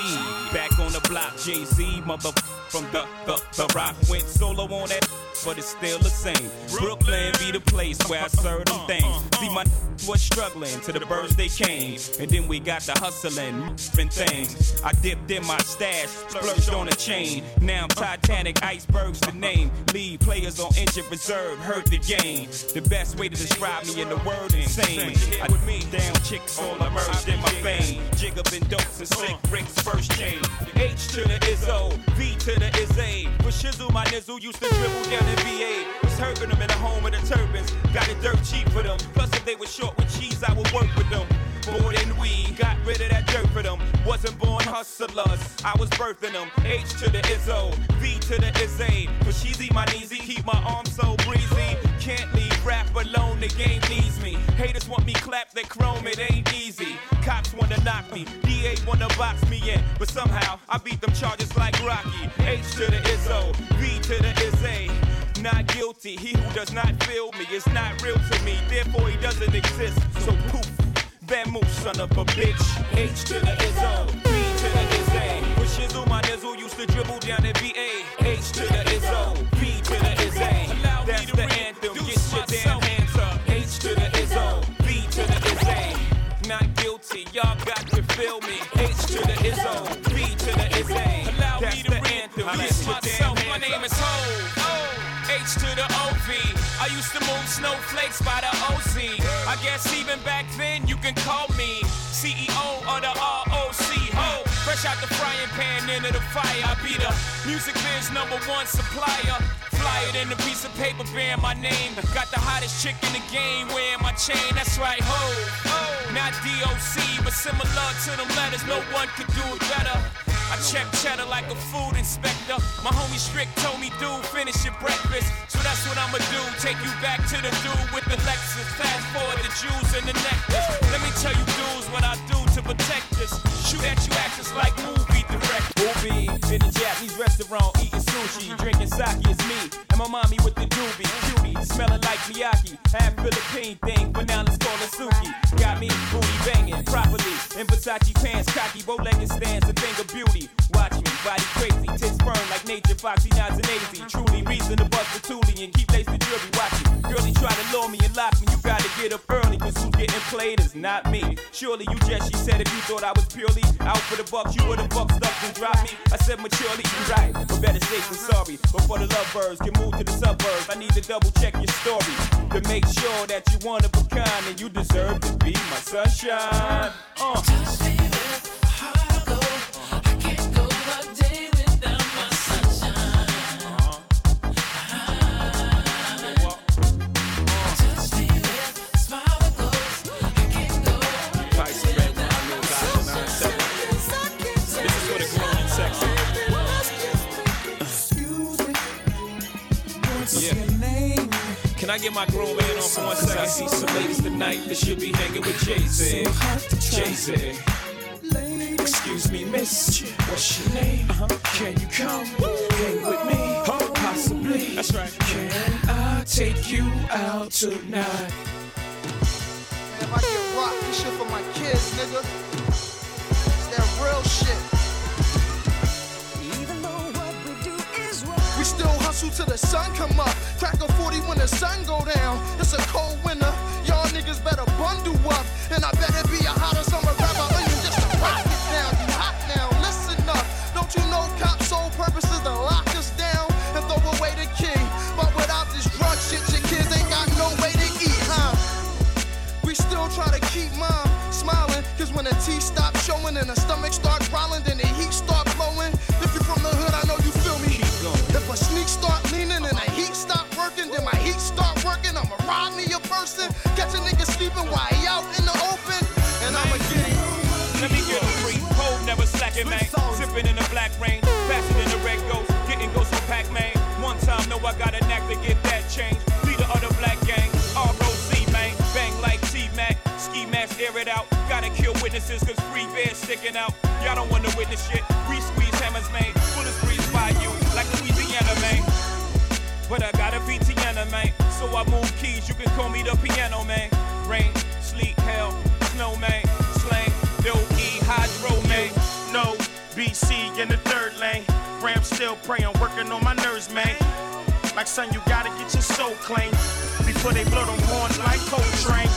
Back on the block, Jay-Z, mother from the, the, the rock. Went solo on that, but it's still the same. Brooklyn be the place where I serve them things. See, my was struggling till the birds they came. And then we got the hustling and things. I dipped in my stash, splurged on a chain. Now I'm Titanic, icebergs the name. Lead players on injured reserve, hurt the game. The best way to describe me in the word insane. I with me down chicks all immersed in my fame. Jigga been dope since sick bricks first chain. H to the Izzo, V to the Izzy. But shizzle my nizzle used to dribble down in V A. Was hurting them in the home of the turbans. Got it dirt cheap for them. Plus if they were short with cheese, I would work with them. More than we got rid of that dirt for them. Wasn't born hustlers, I was birthing them. H to the Izzo, V to the Izzy. But sheezy my kneesy, keep my arms so breezy. Can't leave rap alone, the game needs me. Haters want me clapped, they chrome, it ain't easy. Cops wanna knock me, D A wanna box me in. But somehow, I beat them charges like Rocky. H to the Izzo, V to the Izzy. Not guilty, he who does not feel me is not real to me. Therefore, he doesn't exist, so poof. That move, son of a bitch. H to the Izzo, B to the Izzy. With shizzle, my nizzle used to dribble down at V A. H to the Izzo, B to the Izzy. That's the anthem, get your damn hands up. H to the Izzo, B to the Izzy. Not guilty, y'all got to feel me. H to the Izzo, B to the Izzy. That's me to the anthem, get your damn hands up. My name is Ho. H to the O V. I used to move snowflakes by the O Z. I guess even back then you can call me C E O of the R O C. Ho. Fresh out the frying pan into the fire. I be the music biz number one supplier. Flyer than a piece of paper bearing my name. Got the hottest chick in the game wearing my chain. That's right, ho, ho. Not D O C, but similar to them letters. No one could do it better. I check cheddar like a food inspector. My homie strict told me, dude, finish your breakfast. So that's what I'ma do. Take you back to the dude with the Lexus. Fast forward the jewels and the necklace. Let me tell you dudes what I do to protect us. Shoot at you actors like movie directors. Movies in the Japanese restaurant, eating sushi. Drinking sake is me. And my mommy with the doobie. Cutie, smelling like Miyaki. Half Philippine thing, but now let's call it Suki. Got me booty banging properly. In Versace pants, cocky, bow-legged stands, a thing of beauty. Watch me, body crazy, tits firm like nature, foxy, nods and lazy. Truly reason to bust the Thule and keep lace the jewelry. Watch me, girlie try to lure me and lock me. You gotta get up early, cause who's getting played is not me. Surely you just, she said, if you thought I was purely out for the bucks, you would've bucked stuff and dropped me. I said maturely, you right, but better safe than sorry. Before the lovebirds can move to the suburbs, I need to double check your story to make sure that you one of a kind and you deserve to be my sunshine. Uh. Just be with heart go. I get my grown man on for one second. I see some ladies tonight that should be hanging with Jay-Z. Jay-Z. Excuse me, miss. What's your name? Uh-huh. Can you come hang with me? Oh, possibly. That's right. Can I take you out tonight? If I can rock this shit for my kids, nigga. It's that real shit. We still hustle till the sun come up. Crack a forty when the sun go down. It's a cold winter. Y'all niggas better bundle up. And I better be a hotter summer rapper. Onion just to rock it down. Be hot now. Listen up. Don't you know cops' sole purpose is to lock us down and throw away the key? But without this drug shit, your kids ain't got no way to eat, huh? We still try to keep mom smiling. Cause when the teeth stop showing and the stomach starts growling, then the heat starts blowing. If you're from the hood, I know you feel me. If a sneak start leaning and the heat stop working, then my heat start working. I'ma rob me a person, catch a nigga sleeping while he out in the open, and I'ma get it. Let me get a free cold, never slacking, man. Sipping in the black rain, faster than the red ghost, getting ghosts from Pac-Man. One time, know I got a knack to get that change. Leader of the black gang, R O C, man. Bang like T-Mac, ski mask, air it out. Gotta kill witnesses, cause free bears sticking out. Y'all don't wanna witness shit. We squeeze hammers, man. Bullets breeze by you, like Louisiana, man. But I gotta be Tiana, man. So I move keys, you can call me the piano, man. Rain, sleet, hell, snow, man. Slang, L E, hydro, man. No, B C in the third lane. Ram still praying, working on my nerves, man. Like, son, you gotta get your soul clean before they blow them horns like Coltrane.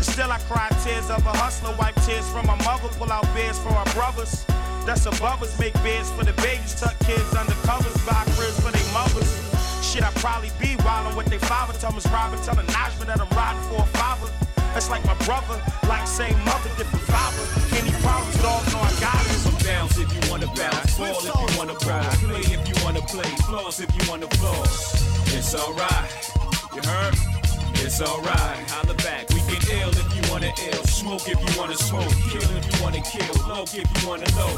Still I cry tears of a hustler, wipe tears from my mother, pull out beds for our brothers. That's above us, make beds for the babies, tuck kids under covers, buy cribs for their mothers. Shit, I probably be wildin' with their father, Thomas Robert, tellin' Najma that I'm riding for a father. That's like my brother, like same mother, different father. Any problems, dog, no, I got it. Some downs if you wanna bounce, fall if you wanna pride, play if you wanna play, flaws if you wanna flaws. It's alright, you heard? It's alright, holla back. We get ill if you wanna ill. Smoke if you wanna smoke. Kill if you wanna kill. Low if you wanna low.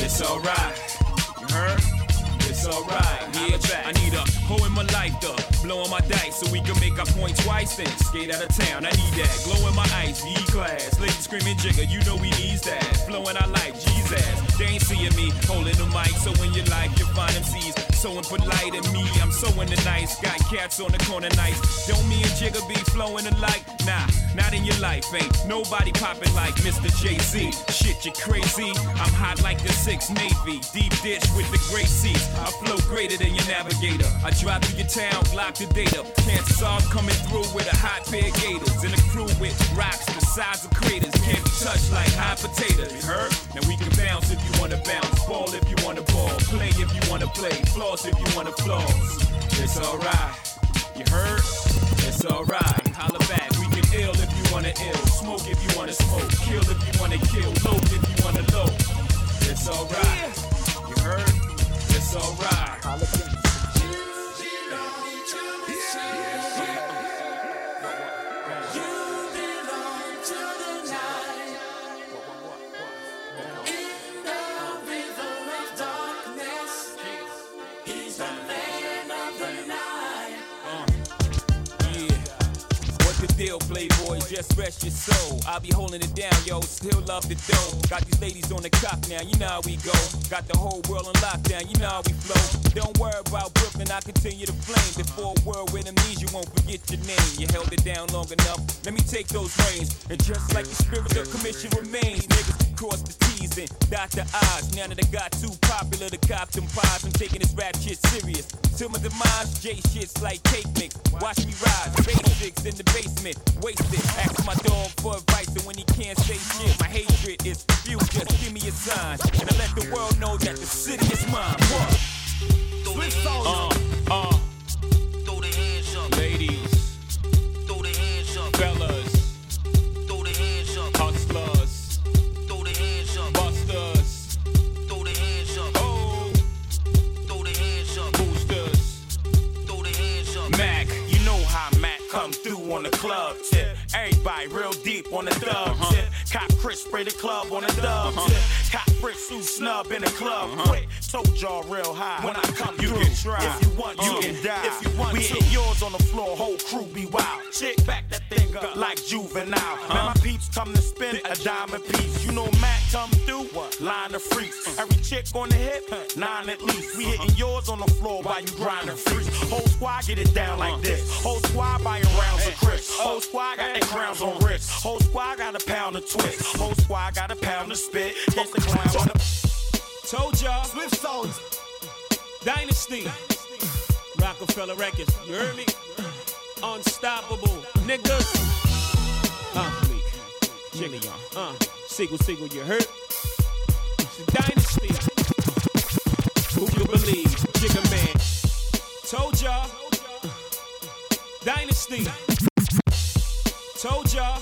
It's alright. You heard? It's alright. Yeah, back. I need a hoe in my life, though. Blowing my dice so we can make our point twice. Then skate out of town. I need that. Glow in my ice. E class. Ladies screaming Jigga. You know we needs that. Flowing our life. Jesus. They ain't seeing me holding the mic. So in your life, you'll find M Cs. So impolite in me, I'm so in the nice. Got cats on the corner nights. Don't me and Jigga be flowing alike? Nah, not in your life, ain't nobody popping like Mister Jay-Z. Shit, you crazy? I'm hot like the six Navy. Deep dish with the great seats. I flow greater than your navigator. I drive through your town, block the data. Chances are I'm coming through with a hot pair of gators. And a crew with rocks the size of craters. Can't be touched like hot potatoes. You heard? Now we can bounce if you wanna bounce. Ball if you wanna ball. Play if you wanna play. Floor if you wanna flaws, it's alright. You heard? It's alright. Holla back. We get ill if you wanna ill. Smoke if you wanna smoke. Kill if you wanna kill. Low if you wanna low. It's alright. You heard? It's alright. Playboy, just rest your soul. I'll be holding it down, yo, still love the dough. Got these ladies on the cop now, you know how we go. Got the whole world on lockdown, you know how we flow. Don't worry about Brooklyn, I continue to flame. Before a world with amnesia won't forget your name. You held it down long enough, let me take those reins. And just like the spirit, the commission remains. Niggas cross the T's and dot the I's. Now that I got too popular to cop them pies, I'm taking this rap shit serious. Till my demise, J shit's like cake mix. Watch me rise, basics in the basement. Wasted, ask my dog for advice, and when he can't say shit, my hatred is fuel. Just give me a sign, and I let the world know that the city is mine. Swift Sounds. Uh, uh. Throw the hands up, ladies. Throw the hands up, fellas. Throw the hands up, hustlers. Throw the hands up, busters. Throw the hands up, oh. Throw the hands up, boosters. Throw the hands up, Mac. You know how Mac come through on the club tip. Everybody real deep on the dub tip. Cop Chris spray the club on the dub tip. Cop bricks who snub in the club quick. Told y'all real high. When I come you through, can try. If you want, you uh, can die. If you want, we to. Hit yours on the floor. Whole crew be wild. Chick back that thing up like juvenile. Uh-huh. Man, my peeps come to spin a diamond piece. You know Matt come through. What? Line the freaks. Uh-huh. Every chick on the hip, nine at least. We uh-huh. hitting yours on the floor while you grind the freaks. Whole squad get it down uh-huh. like this. Whole squad buying rounds of crisps. Whole squad got their crowns on wrists. Whole squad got a pound of twist. Whole squad got a pound of spit. It's the clown on the... Told y'all, Swift Sounds, Dynasty, Rockefeller Records, you heard me? Unstoppable, niggas. Uh, Jigga, y'all. Uh, Single, single, you heard? It's the Dynasty. Who you believe? Jigga man. Told y'all. Dynasty. Told y'all.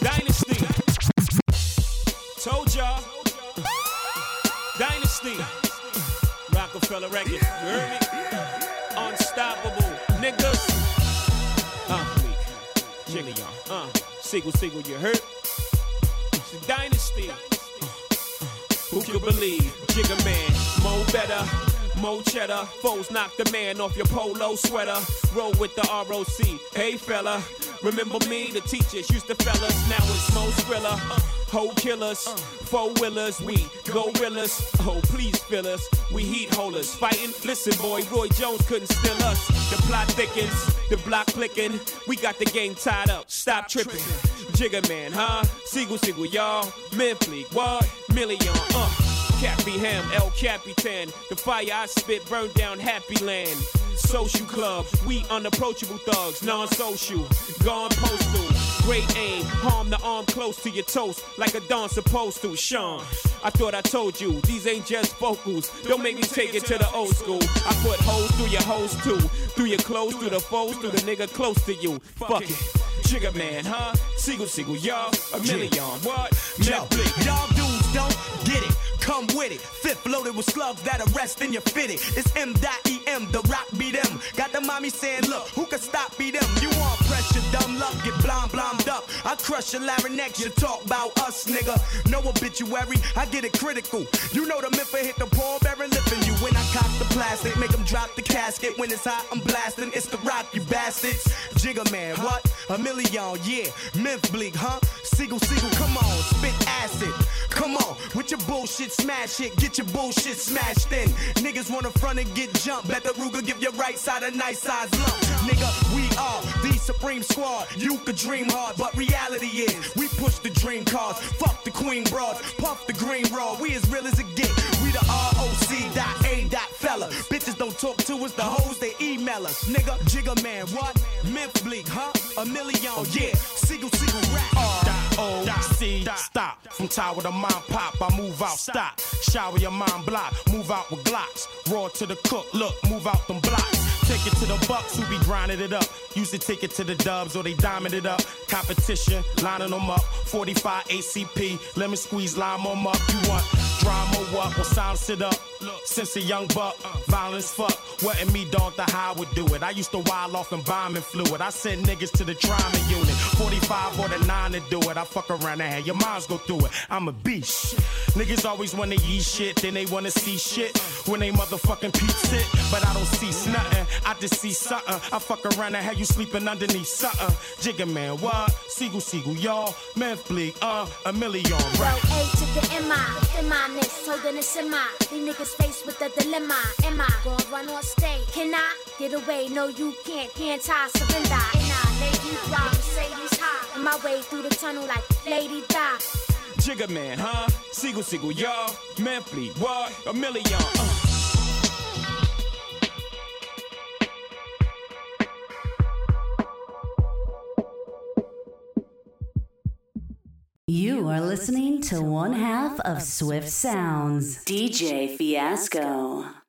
Dynasty. Told y'all. Dynasty, Rockefeller Records, yeah, you heard me? Yeah, yeah. Unstoppable, niggas. Uh, Jigga, y'all. Uh, Single, single, you heard? It's the Dynasty. Uh, who could believe? Jigga man, more better, more cheddar. Foes knock the man off your polo sweater. Roll with the R O C, hey fella. Remember me, the teachers used to fellas. Now it's Mo Thriller, ho killers, four wheelers, we gorillas. Oh, please fill us, we heat holders. Fighting, listen boy, Roy Jones couldn't steal us. The plot thickens, the block clicking. We got the game tied up, stop tripping. Jigga man, huh? Seagull, seagull, y'all. Men fleek, what? Million, uh. Cappy Ham, El Capitan. The fire I spit burned down Happy Land. Social club, we unapproachable thugs, non-social, gone postal, great aim, harm the arm close to your toast, like a don supposed to, Sean, I thought I told you, these ain't just vocals, don't make me take it to the old school, I put holes through your hoes too, through your clothes, through the foes, through the nigga close to you, fuck it, Jigga man, huh, Seagull, Seagull, y'all, a million, what, Netflix, y'all dudes don't get it. Come with it, fifth loaded with slugs that arrest in your fitted. It's M dot E M, the rock beat them. Got the mommy saying, look, who can stop beat them? You want pressure, dumb luck, get blind, blind up. I crush your larynx, you talk about us, nigga. No obituary, I get it critical. You know the myth I hit the ball bearing lip in you. When I cock the plastic, make them drop the casket. When it's hot, I'm blasting, it's the rock, you bastards. Jigga man, what? A million, yeah. Myth bleak, huh? Seagull, seagull, come on, spit acid. Come on, with your bullshit. Smash it, get your bullshit smashed in. Niggas wanna front and get jumped. Bet the Ruger give your right side a nice size lump. Nigga, we are the Supreme Squad. You could dream hard, but reality is we push the dream cars. Fuck the queen broad, puff the green raw. We as real as it get. We the R O C A fella. Bitches don't talk to us, the hoes they email us. Nigga, Jigga man, what? Myth bleak, huh? A million, yeah. Seagull, seagull, rap. R O C, stop. From tower to mom pop, I move out, stop. Shower your mind block, move out with glocks. Roar to the cook, look, move out them blocks. Take it to the bucks who be grinding it up. Used to take it to the dubs or they diamond it up. Competition, lining them up. forty-five A C P, lemon squeeze, lime them up. You want drama up or sound it up? Since a young buck, violence fuck. Wasn't me, dog, the high would do it. I used to wild off and bomb and fluid. I sent niggas to the trauma unit. forty-five or the nine to do it. I fuck around and have your minds go through it. I'm a beast. Niggas always wanna eat shit, then they wanna see shit. When they motherfucking peeps it, but I don't see nothing. I just see something. I fuck around and have you sleeping underneath something. Jigga man, what? Seagull, seagull, y'all. Meth bleak, uh, a million, right? Yo, A to the M I. M I mix, holding a semi. These niggas faced with a dilemma. Am I gonna run or stay? Can I get away? No, you can't. Can't I surrender? And I lay you down, Mercedes high. On my way through the tunnel like Lady Di. Jigga man, huh? Seagull, seagull, y'all. Meth bleak, what? A million, uh. You are listening to one half of Swift Sounds, D J Fiasco.